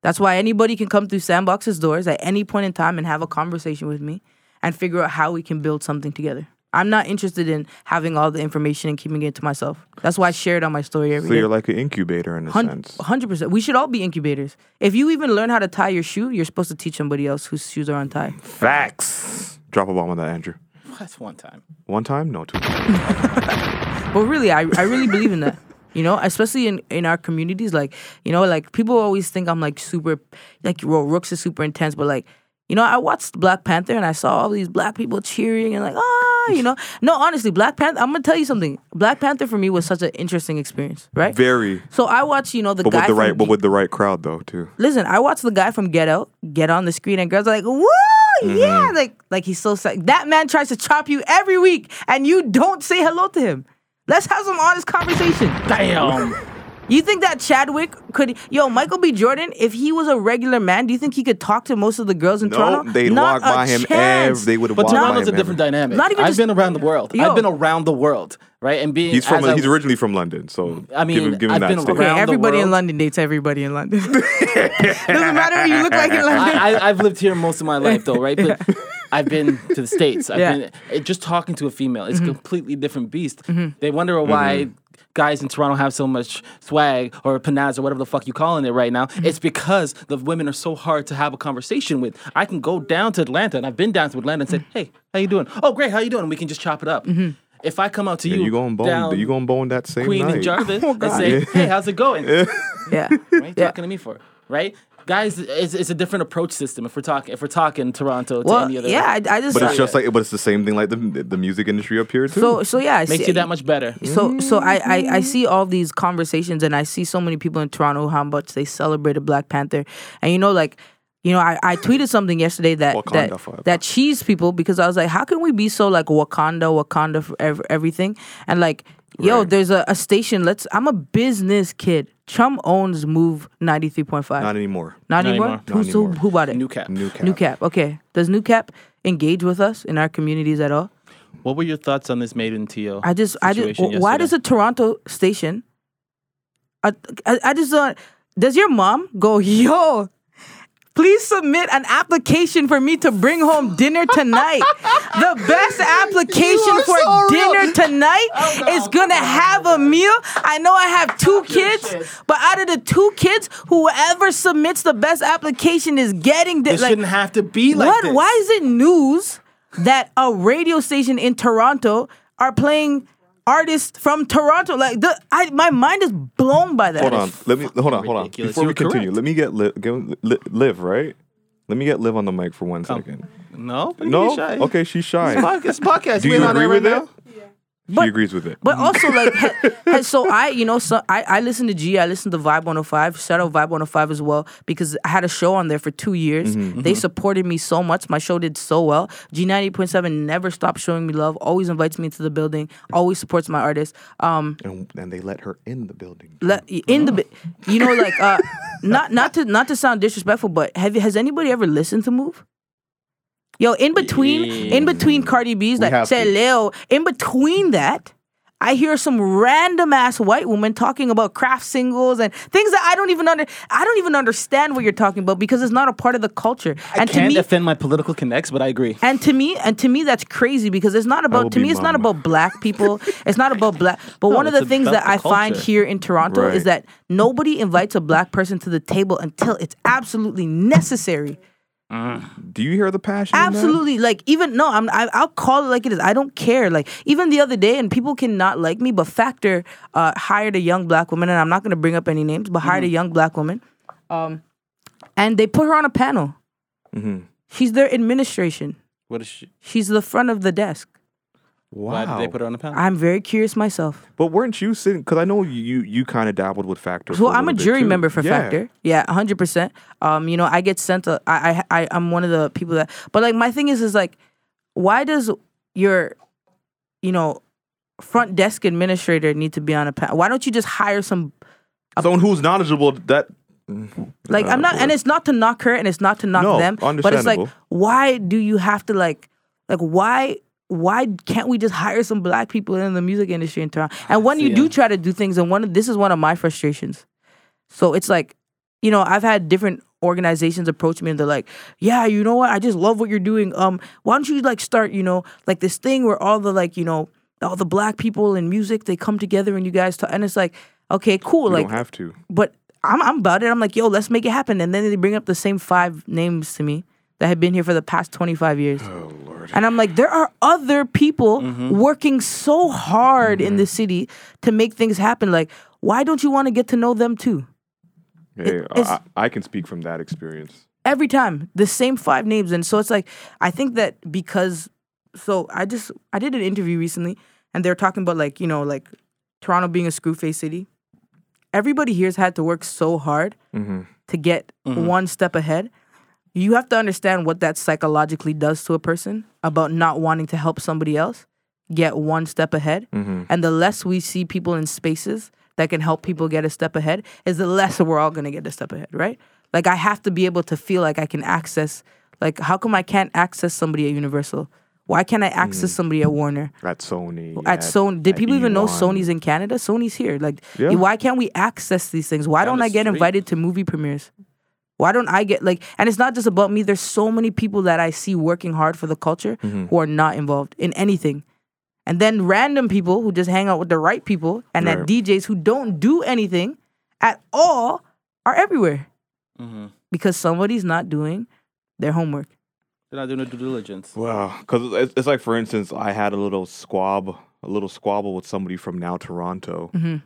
That's why anybody can come through Sandbox's doors at any point in time and have a conversation with me and figure out how we can build something together. I'm not interested in having all the information and keeping it to myself. That's why I share it on my story every day. So you're like an incubator in a sense. 100%. We should all be incubators. If you even learn how to tie your shoe, you're supposed to teach somebody else whose shoes are untied. Facts. Drop a bomb on that, Andrew. That's one time. One time? No, two times. But really, I really believe in that. You know, especially in our communities. Like, you know, like people always think I'm like super, like, well, Rookz is super intense, but like, you know, I watched Black Panther and I saw all these black people cheering and like, you know. No, honestly, Black Panther, I'm going to tell you something. Black Panther for me was such an interesting experience, right? Very. So I watched, you know, with the right crowd, though, too. Listen, I watched the guy from Get Out get on the screen and girls are like, woo, yeah. Like he's so sad. That man tries to chop you every week and you don't say hello to him. Let's have some honest conversation. Damn. You think that Chadwick could... Yo, Michael B. Jordan, if he was a regular man, do you think he could talk to most of the girls in Toronto? No, they'd walk by him every... But Toronto's a different dynamic. I've been around the world. Yo. I've been around the world, right? And being... He's originally from London, so... I mean, give him that statement. Everybody in London dates everybody in London. Doesn't matter what you look like in London. I've lived here most of my life, though, right? But... I've been to the States. I've been just talking to a female. It's a completely different beast. Mm-hmm. They wonder why guys in Toronto have so much swag or panaz or whatever the fuck you calling it right now. Mm-hmm. It's because the women are so hard to have a conversation with. I can go down to Atlanta, and I've been down to Atlanta and said, hey, how you doing? Oh, great, how you doing? And we can just chop it up. Mm-hmm. If I come out to you, you gonna bone that same Queen night. And Jarvis and say, hey, how's it going? Yeah. What are you talking to me for? Right? Guys, it's a different approach system. If we're talking Toronto to any other, but it's the same thing like the music industry up here too. So yeah, makes you that much better. So I see all these conversations and I see so many people in Toronto how much they celebrated Black Panther, and I tweeted something yesterday that cheesed people because I was like, how can we be so like Wakanda for everything and like. Right. Yo, there's a station. I'm a business kid. Chum owns Move 93.5. Not anymore. Who bought it? Newcap. Okay. Does Newcap engage with us in our communities at all? What were your thoughts on this Made in TO? Why does a Toronto station? Does your mom go, yo? Please submit an application for me to bring home dinner tonight. The best application for dinner tonight is going to have a meal. I know I have two kids, but out of the two kids, whoever submits the best application is getting this. It shouldn't have to be like this. Why is it news that a radio station in Toronto are playing artists from Toronto? My mind is blown by that. Hold on. Before we continue, let me get Liv, right? Let me get Liv on the mic for 1 second. No? Shy. Okay, she's shy. It's podcast. Do you agree with it? Yeah. She agrees with it. But also, so I listen to G. I listen to Vibe 105. Shout out Vibe 105 as well because I had a show on there for 2 years. Mm-hmm. They supported me so much. My show did so well. G98.7 never stopped showing me love. Always invites me into the building. Always supports my artists. And they let her in the building. Not to sound disrespectful, but has anybody ever listened to Move? Yo, in between Cardi B's like Leo, in between that, I hear some random ass white woman talking about craft singles and things that I don't even understand what you're talking about because it's not a part of the culture. I can't defend my political connects, but I agree. And to me that's crazy because it's not about not about Black people. It's not about Black. But one of the things that I find here in Toronto is that nobody invites a Black person to the table until it's absolutely necessary. Do you hear the passion? Absolutely. I'll call it like it is. I don't care. Like even the other day, and people cannot like me, but Factor hired a young Black woman, and I'm not going to bring up any names, but hired a young Black woman, and they put her on a panel. Mm-hmm. She's their administration. What is she? She's the front of the desk. Wow. Why did they put her on a panel? I'm very curious myself. But weren't you sitting? Because I know you kind of dabbled with Factor. Well, I'm a jury member for Factor. Yeah, 100%. I get sent. I'm one of the people that. But like my thing is why does your, front desk administrator need to be on a panel? Why don't you just hire someone who's knowledgeable that. Like I'm not, and it's not to knock her, and it's not to knock them. But it's like, why do you have to like why? Why can't we just hire some Black people in the music industry in Toronto? And when you do try to do things, and this is one of my frustrations. So it's like, I've had different organizations approach me and they're like, yeah, you know what? I just love what you're doing. Why don't you like start, like this thing where all the all the Black people in music, they come together and you guys talk. And it's like, okay, cool. You don't have to. But I'm about it. I'm like, yo, let's make it happen. And then they bring up the same five names to me that have been here for the past 25 years. Oh, Lord. And I'm like, there are other people working so hard in the city to make things happen. Like, why don't you want to get to know them too? Hey, I can speak from that experience. Every time, the same five names. And so it's like, I think that I did an interview recently and they were talking about Toronto being a screw-faced city. Everybody here's had to work so hard to get one step ahead. You have to understand what that psychologically does to a person about not wanting to help somebody else get one step ahead. Mm-hmm. And the less we see people in spaces that can help people get a step ahead is the less we're all going to get a step ahead, right? Like I have to be able to feel like I can access, like how come I can't access somebody at Universal? Why can't I access somebody at Warner? At Sony. At Sony. Did people even know Sony's in Canada? Sony's here. Like why can't we access these things? Why don't I get invited to movie premieres? Why don't I get, like, and it's not just about me. There's so many people that I see working hard for the culture mm-hmm. who are not involved in anything. And then random people who just hang out with the right people and right. that DJs who don't do anything at all are everywhere. Mm-hmm. Because somebody's not doing their homework. They're not doing the due diligence. Wow. Because it's like, for instance, I had a little squabble with somebody from Now Toronto mm-hmm.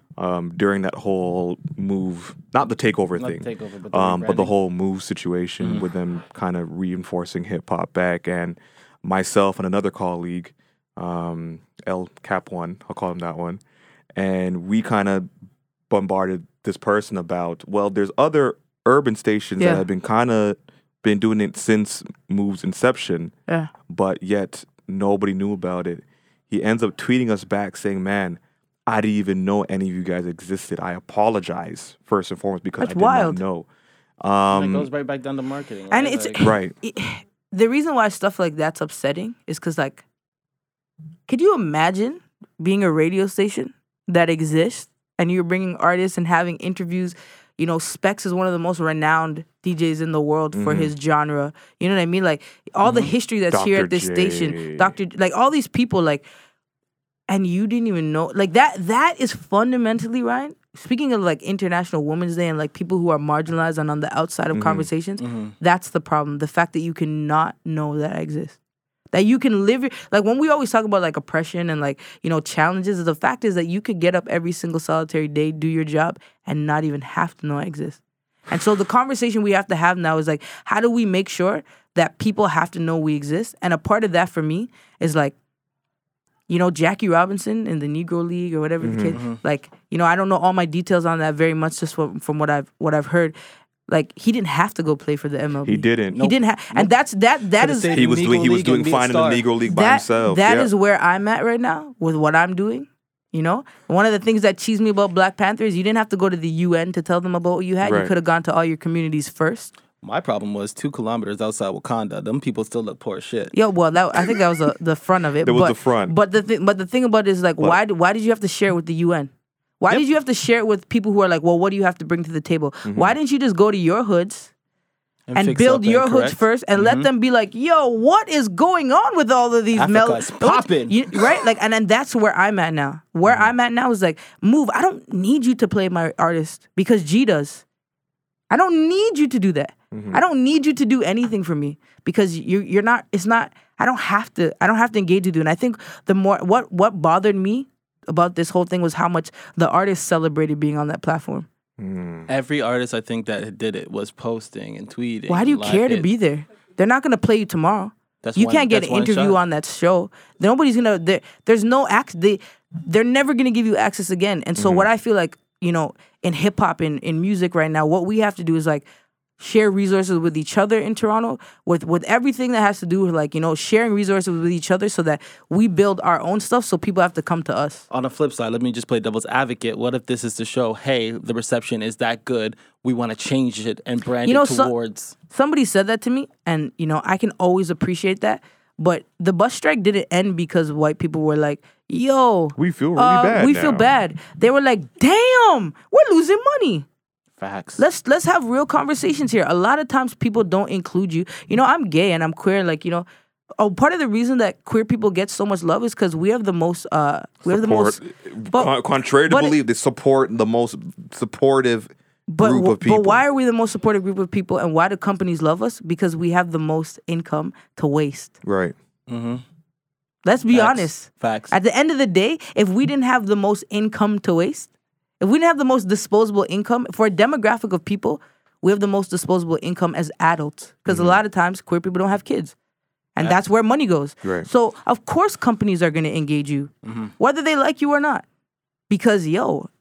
During that whole Move, not the takeover not thing, the takeover, but the whole Move situation mm-hmm. with them kind of reinforcing hip hop back. And myself and another colleague, L Cap One, I'll call him that one, and we kind of bombarded this person about, well, there's other urban stations yeah. that have been doing it since Move's inception, yeah. but yet nobody knew about it. He ends up tweeting us back saying, man, I didn't even know any of you guys existed. I apologize, first and foremost, because I did not know. It goes right back down to marketing. Right? And it's... Like, right. The reason why stuff like that's upsetting is because, like, could you imagine being a radio station that exists and you're bringing artists and having interviews? You know, Specs is one of the most renowned DJs in the world for mm-hmm. his genre. You know what I mean? Like, all the history that's Dr. here at this J. station. Dr. Like, all these people, like, and you didn't even know. Like, that is fundamentally, Ryan, speaking of, like, International Women's Day and, like, people who are marginalized and on the outside of mm-hmm. conversations, mm-hmm. that's the problem. The fact that you cannot know that I exist. That you can live, like, when we always talk about, like, oppression and, like, you know, challenges, the fact is that you could get up every single solitary day, do your job, and not even have to know I exist. And so the conversation we have to have now is, like, how do we make sure that people have to know we exist? And a part of that for me is, like, you know, Jackie Robinson in the Negro League or whatever mm-hmm, the case, mm-hmm. like, you know, I don't know all my details on that very much, just from what I've heard. Like, he didn't have to go play for the MLB. He didn't. He didn't have, and that's that is. He was doing fine in the Negro League by himself. That is where I'm at right now with what I'm doing. You know, one of the things that cheesed me about Black Panther is you didn't have to go to the UN to tell them about what you had. Right. You could have gone to all your communities first. My problem was 2 kilometers outside Wakanda. Them people still look poor shit. Yeah, well, I think that was the front of it. That was the front. But the thing about it is, like, why did you have to share it with the UN? Why yep. did you have to share it with people who are like, well, what do you have to bring to the table? Mm-hmm. Why didn't you just go to your hoods and build your hoods first and mm-hmm. let them be like, yo, what is going on with all of these melodies? Popping. Right? Like, and then that's where I'm at now. Where mm-hmm. I'm at now is like, Move, I don't need you to play my artist because G does. I don't need you to do that. Mm-hmm. I don't need you to do anything for me because you're not, it's not, I don't have to engage with you. And I think the more, what bothered me about this whole thing was how much the artists celebrated being on that platform. Mm. Every artist I think that did it was posting and tweeting. Why do you care to be there? They're not going to play you tomorrow. You can't get an interview on that show. Nobody's going to... There's no access. They're never going to give you access again. And so mm-hmm. what I feel like, you know, in hip-hop, in music right now, what we have to do is, like, share resources with each other in Toronto, with everything that has to do with, like, you know, sharing resources with each other so that we build our own stuff so people have to come to us. On the flip side, let me just play devil's advocate. What if this is to show, hey, the reception is that good, we want to change it and brand it towards... somebody said that to me, and, you know, I can always appreciate that, but the bus strike didn't end because white people were like, yo... We feel really bad We now. Feel bad. They were like, damn, we're losing money. Facts. Let's have real conversations here. A lot of times people don't include you. You know, I'm gay and I'm queer. Like, you know, part of the reason that queer people get so much love is because we have the most. Contrary to belief, they support the most supportive group of people. But why are we the most supportive group of people? And why do companies love us? Because we have the most income to waste. Right. Mm-hmm. Let's be honest. Facts. At the end of the day, if we didn't have the most income to waste. If we didn't have the most disposable income, for a demographic of people, we have the most disposable income as adults. Because mm-hmm. a lot of times, queer people don't have kids. And that's where money goes. Right. So, of course, companies are going to engage you, mm-hmm. whether they like you or not. Because, yo,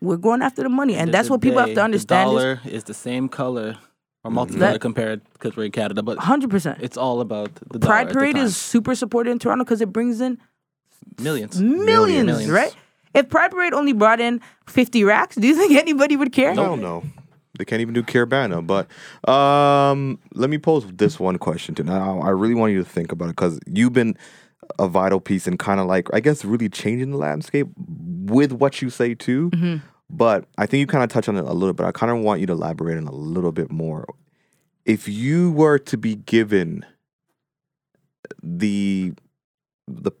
we're going after the money. And that's what people have to understand. The dollar is the same color or multicolor compared because we're in Canada. But 100%. It's all about the dollar. Pride Parade is super supported in Toronto because it brings in millions, right? If Pride Parade only brought in 50 racks, do you think anybody would care? No. They can't even do Carabana. But let me pose this one question to you. I really want you to think about it because you've been a vital piece and kind of like, I guess, really changing the landscape with what you say too. Mm-hmm. But I think you kind of touched on it a little bit. I kind of want you to elaborate on it a little bit more. if you were to be given the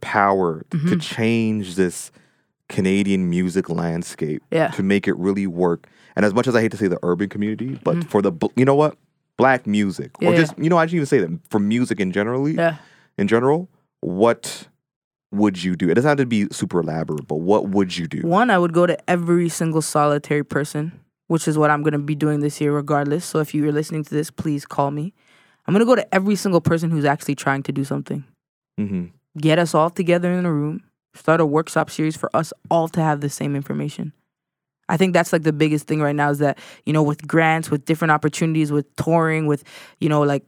power to change this Canadian music landscape to make it really work, and as much as I hate to say the urban community, but for the, you know what, Black music, or just, you know, I didn't even say that, for music in generally, in general, what would you do? It doesn't have to be super elaborate, but what would you do? One, I would go to every single solitary person, which is what I'm going to be doing this year regardless. So if you're listening to this, please call me. I'm going to go to every single person who's actually trying to do something. Mm-hmm. Get us all together in a room. Start a workshop series for us all to have the same information. I think that's like the biggest thing right now is that, you know, with grants, with different opportunities, with touring, with, you know, like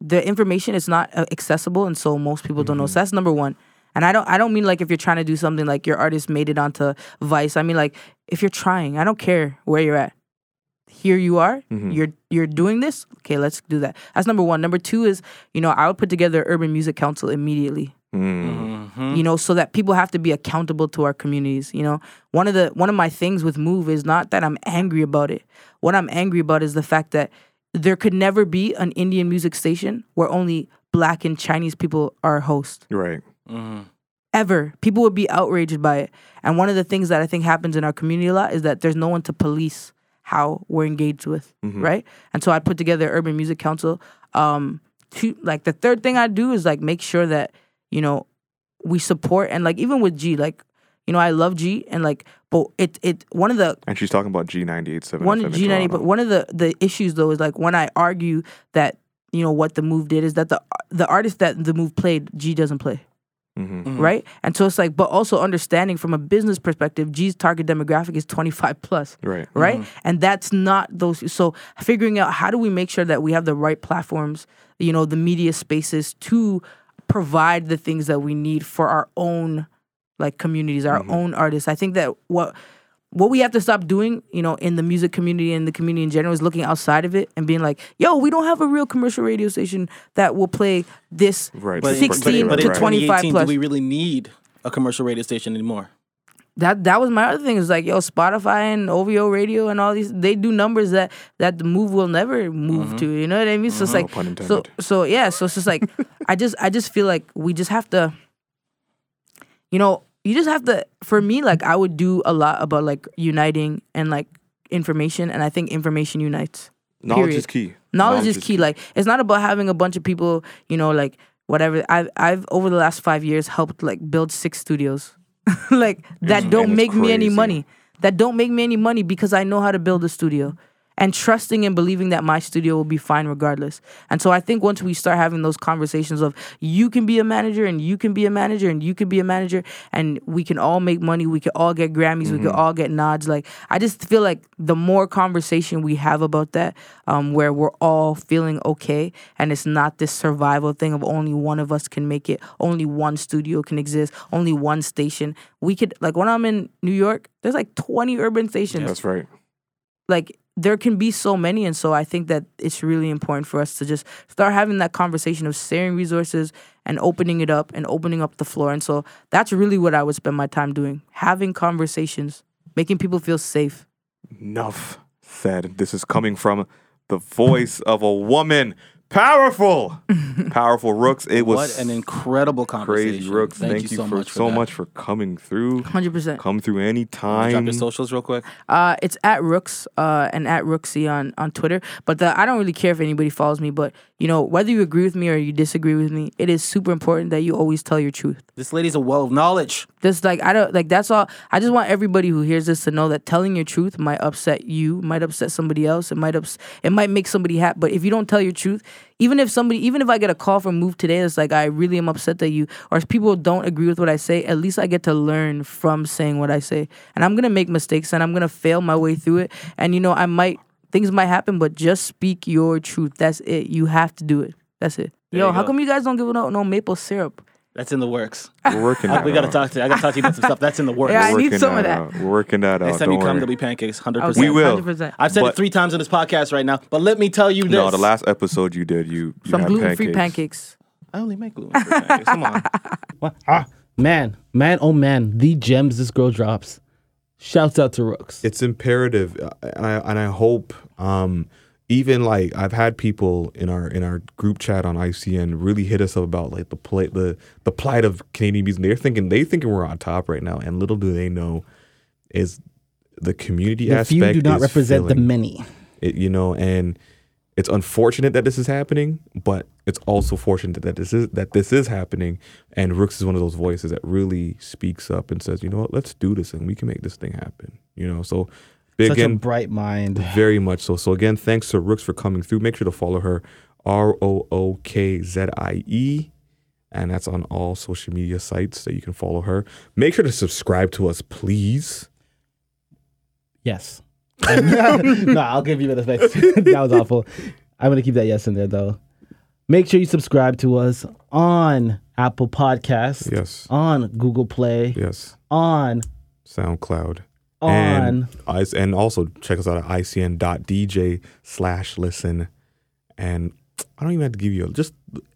the information is not accessible. And so most people don't know. So that's number one. And I don't mean like if you're trying to do something like your artist made it onto Vice. I mean like if you're trying, I don't care where you're at. Here you are. You're doing this. Okay, let's do that. That's number one. Number two is, you know, I would put together Urban Music Council immediately. You know, so that people have to be accountable to our communities. You know, one of my things with Move is not that I'm angry about it. What I'm angry about is the fact that there could never be an Indian music station where only Black and Chinese people are hosts. Right. Ever. People would be outraged by it. And one of the things that I think happens in our community a lot is that there's no one to police how we're engaged with, right? And so I put together Urban Music Council. Like the third thing I do is like make sure that, you know, we support, and like even with G, like, you know, I love G, and like, but it one of the, and she's talking about G98.7. But one of the issues though is like when I argue that, you know, what the Move did is that the artist that the Move played, G doesn't play. Right? And so it's like, but also understanding from a business perspective, G's target demographic is 25 plus. Right? And that's not those. So figuring out how do we make sure that we have the right platforms, you know, the media spaces to provide the things that we need for our own, like, communities, our own artists. I think that what we have to stop doing, you know, in the music community and the community in general is looking outside of it and being like, yo, we don't have a real commercial radio station that will play this 16 to 25 plus. Do we really need a commercial radio station anymore? That was my other thing. It's like, yo, Spotify and OVO Radio and all these, they do numbers that the Move will never move to. You know what I mean? So it's like, so it's just like, I just feel like we just have to, you know, you just have to, for me, like, I would do a lot about, like, uniting and, like, information, and I think information unites. Knowledge is key. Knowledge is key. Like, it's not about having a bunch of people, you know, like, whatever. I've over the last 5 years, helped, like, build 6 studios. Like, that don't make me any money. That don't make me any money because I know how to build a studio. And trusting and believing that my studio will be fine regardless. And so I think once we start having those conversations of you can be a manager and you can be a manager and you can be a manager and we can all make money, we can all get Grammys, we can all get nods. Like, I just feel like the more conversation we have about that, where we're all feeling okay and it's not this survival thing of only one of us can make it, only one studio can exist, only one station. We could, like, when I'm in New York, there's like 20 urban stations. Yeah, that's right. Like, there can be so many, and so I think that it's really important for us to just start having that conversation of sharing resources and opening it up and opening up the floor. And so that's really what I would spend my time doing, having conversations, making people feel safe. Enough said. This is coming from the voice of a woman. Powerful Rookz. It was what an incredible conversation. Crazy Rookz. Thank you so much for coming through. 100%. Come through anytime. Drop your socials real quick. It's at Rookz and at Rooksy on Twitter. But I don't really care if anybody follows me. But you know, whether you agree with me or you disagree with me, it is super important that you always tell your truth. This lady's a well of knowledge. This that's all. I just want everybody who hears this to know that telling your truth might upset you, might upset somebody else, it might make somebody happy. But if you don't tell your truth. Even if I get a call from Move today that's like, I really am upset that you, or if people don't agree with what I say, at least I get to learn from saying what I say. And I'm going to make mistakes and I'm going to fail my way through it. And, you know, things might happen, but just speak your truth. That's it. You have to do it. That's it. Yo, how come you guys don't give out no maple syrup? That's in the works. We're working on it. I got to talk to you about some stuff. That's in the works. Yeah, I need some of that. We're working that out. Next time you come, there'll be pancakes, 100%. We will. 100%. I've said it 3 times in this podcast right now, but let me tell you this. No, the last episode you did, you had gluten-free pancakes. I only make gluten-free pancakes. Come on. What? Ah, man, oh man, the gems this girl drops. Shouts out to Rookz. It's imperative, and I hope even like I've had people in our group chat on ICN really hit us up about like the plight of Canadian music. They're thinking we're on top right now, and little do they know is the community the aspect. Few do not represent the many. And it's unfortunate that this is happening, but it's also fortunate that this is happening. And Rookz is one of those voices that really speaks up and says, you know what, let's do this and we can make this thing happen. So big and bright mind. Very much so. So again, thanks to Rookz for coming through. Make sure to follow her, ROOKZIE. And that's on all social media sites that you can follow her. Make sure to subscribe to us, please. Yes. No, I'll give you that space. That was awful. I'm going to keep that yes in there, though. Make sure you subscribe to us on Apple Podcasts. Yes. On Google Play. Yes. On SoundCloud. And also check us out at icn.dj/listen. And I don't even have to give you just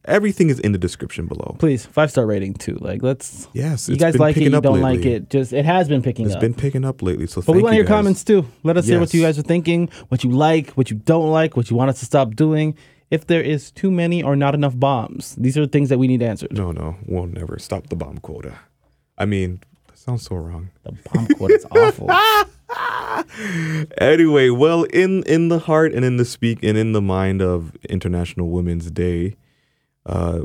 everything is in the description below. Please, 5-star rating too. Like, let's. Yes, you guys like it, you don't like it. Just it has been picking up. It's been picking up lately. So, but we want your comments too. Let us hear what you guys are thinking, what you like, what you don't like, what you want us to stop doing. If there is too many or not enough bombs, these are the things that we need answered. No, we'll never stop the bomb quota. I mean, that sounds so wrong. The bomb quota is awful. Anyway, well, in the heart and in the speak and in the mind of International Women's Day,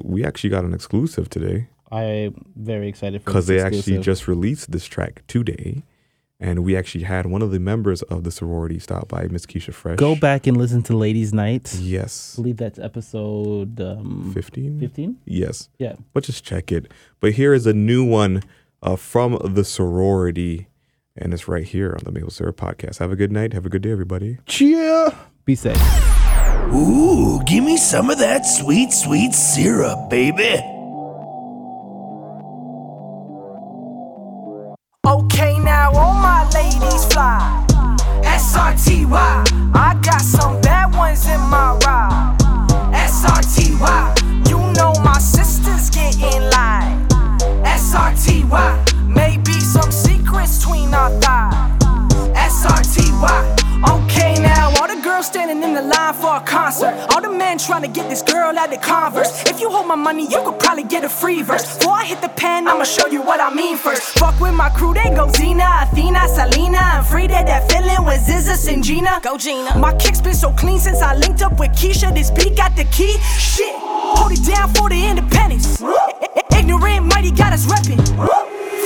we actually got an exclusive today. I'm very excited for this. Because they actually just released this track today. And we actually had one of the members of the sorority stop by, Miss Keisha Fresh. Go back and listen to Ladies Night. Yes. I believe that's episode 15. 15? Yes. Yeah. But just check it. But here is a new one from the sorority. And it's right here on the Maple Syrup Podcast. Have a good night. Have a good day, everybody. Cheer. Be safe. Ooh, give me some of that sweet, sweet syrup, baby. Okay, now all my ladies fly. SRTY. I got some bad ones in my ride. SRTY. You know my sister's getting live. SRTY. Maybe some secrets tween our thighs. SRTY. Okay, now all the girls standing in the line for a concert. All the men trying to get this girl out of Converse. If you hold my money, you could probably get a free verse. Before I hit the pen, I'ma show you what I mean first. Fuck with my crew, they go Zena, Athena, Selena, and Frida. That feeling with Zizza and Gina. Go Gina. My kick's been so clean since I linked up with Keisha. This beat got the key. Shit, hold it down for the independence. Ignorant Mighty got us reppin'.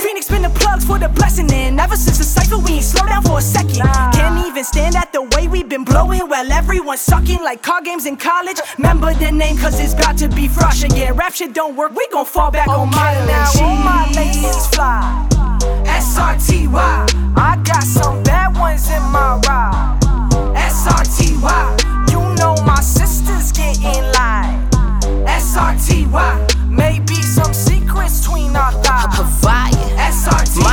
Phoenix been the plugs for the blessing, and ever since the cycle we ain't slow down for a second. Can't even stand at the way we been blowing. Well, everyone's sucking like card games in college. Remember the name, cause it's about to be fresh again. Rap shit don't work, we gon' fall back on mileage. Now all my ladies fly. SRTY. I got some bad ones in my ride. SRTY. You know my sister's getting live. SRTY. Maybe some secrets between our thighs. Provide SRTY.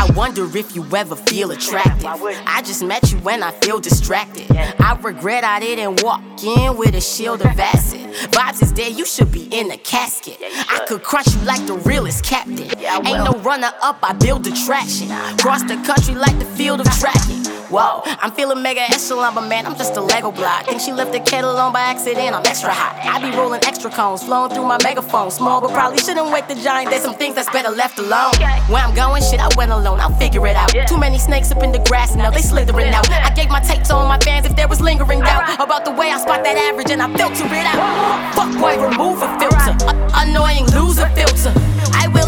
I wonder if you ever feel attractive. I just met you when I feel distracted. I regret I didn't walk in with a shield of acid. Vibes is there, you should be in a casket. I could crush you like the realest captain. Ain't no runner up, I build attraction. Cross the country like the field of tracking. Whoa, I'm feeling mega echelon, but man, I'm just a Lego block. Think she left the kettle on by accident, I'm extra hot. I be rolling extra cones, flowing through my megaphone. Small, but probably shouldn't wake the giant. There's some things that's better left alone. Where I'm going, shit, I went alone, I'll figure it out. Too many snakes up in the grass, now they slithering out. I gave my tapes on my fans if there was lingering doubt about the way I spot that average and I filter it out. Fuck boy, remove a filter. Annoying loser filter.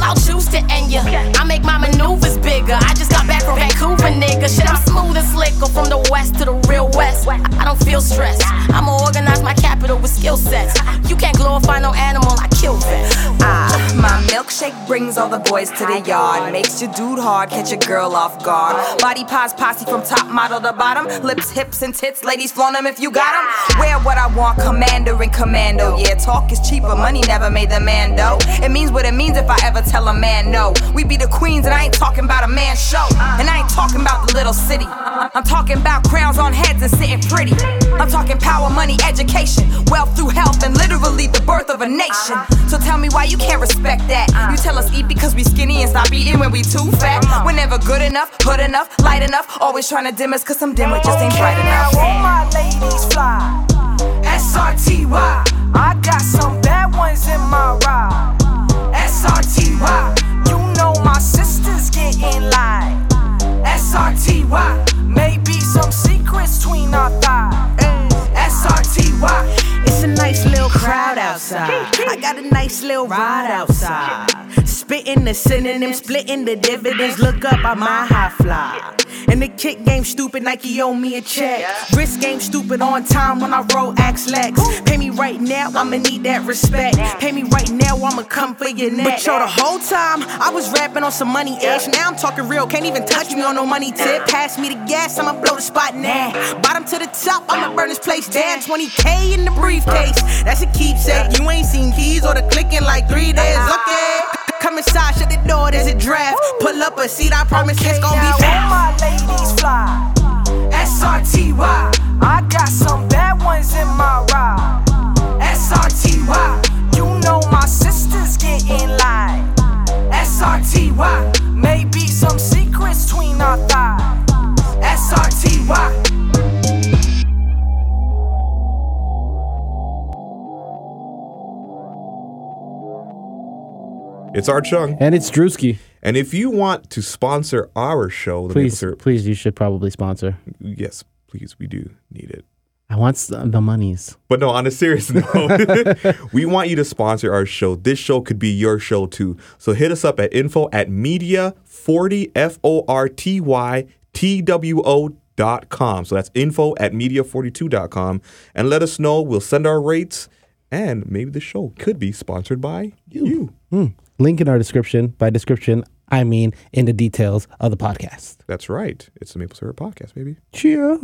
I'll choose to end ya. I make my maneuvers bigger. I just got back from Vancouver, nigga. Shit, I'm smooth and slicker from the west to the real west. I don't feel stressed. I'ma organize my capital with skill sets. You can't glorify no animal, I kill vets. My milkshake brings all the boys to the yard. Makes your dude hard, catch your girl off guard. Body posse from top model to bottom. Lips, hips, and tits, ladies flaunt them if you got them. Wear what I want, commander and commando. Yeah, talk is cheaper, money never made the man though. It means what it means if I ever tell a man no. We be the queens and I ain't talking about a man show. And I ain't talking about the little city. I'm talking about crowns on heads and sitting pretty. I'm talking power, money, education, wealth through health, and literally the birth of a nation. So tell me why you can't respect that. You tell a must eat because we skinny and stop eating when we too fat. We're never good enough, hood enough, light enough. Always trying to dim us cause I'm dimmer, just ain't bright enough. Now all my ladies fly, S-R-T-Y. I got some bad ones in my ride, S-R-T-Y. You know my sister's getting light, S-R-T-Y. Maybe some secrets between our thighs, S-R-T-Y. It's a nice little crowd outside, I got a nice little ride outside. Spitting the synonyms, splitting the dividends. Look up, I'm a high fly. And the kick game stupid, Nike owe me a check. Wrist game stupid, on time when I roll Axe Lex. Pay me right now, I'ma need that respect. Pay me right now, I'ma come for your neck. But yo, the whole time, I was rapping on some money ish. Now I'm talking real, can't even touch me on no money tip. Pass me the gas, I'ma blow the spot now. Bottom to the top, I'ma burn this place down. 20K in the briefcase, that's a keepsake. You ain't seen keys or the clicking like 3 days, okay. Come inside, shut the door, there's a draft. Pull up a seat, I promise it's gonna be fast. All my ladies fly, S-R-T-Y. I got some bad ones in my ride, S-R-T-Y. You know my sister's getting light, S-R-T-Y. Maybe some secrets between our thighs, S-R-T-Y. It's Art Chung. And it's Drewski. And if you want to sponsor our show, the Maple Syrup, please, you should probably sponsor. Yes, please, we do need it. I want the monies. But no, on a serious note, we want you to sponsor our show. This show could be your show too. So hit us up at info@mediafortytwo.com. So that's info@mediafortytwo.com. And let us know. We'll send our rates. And maybe the show could be sponsored by you. Link in our description. By description, I mean in the details of the podcast. That's right. It's the Maple Syrup Podcast, baby. Cheer.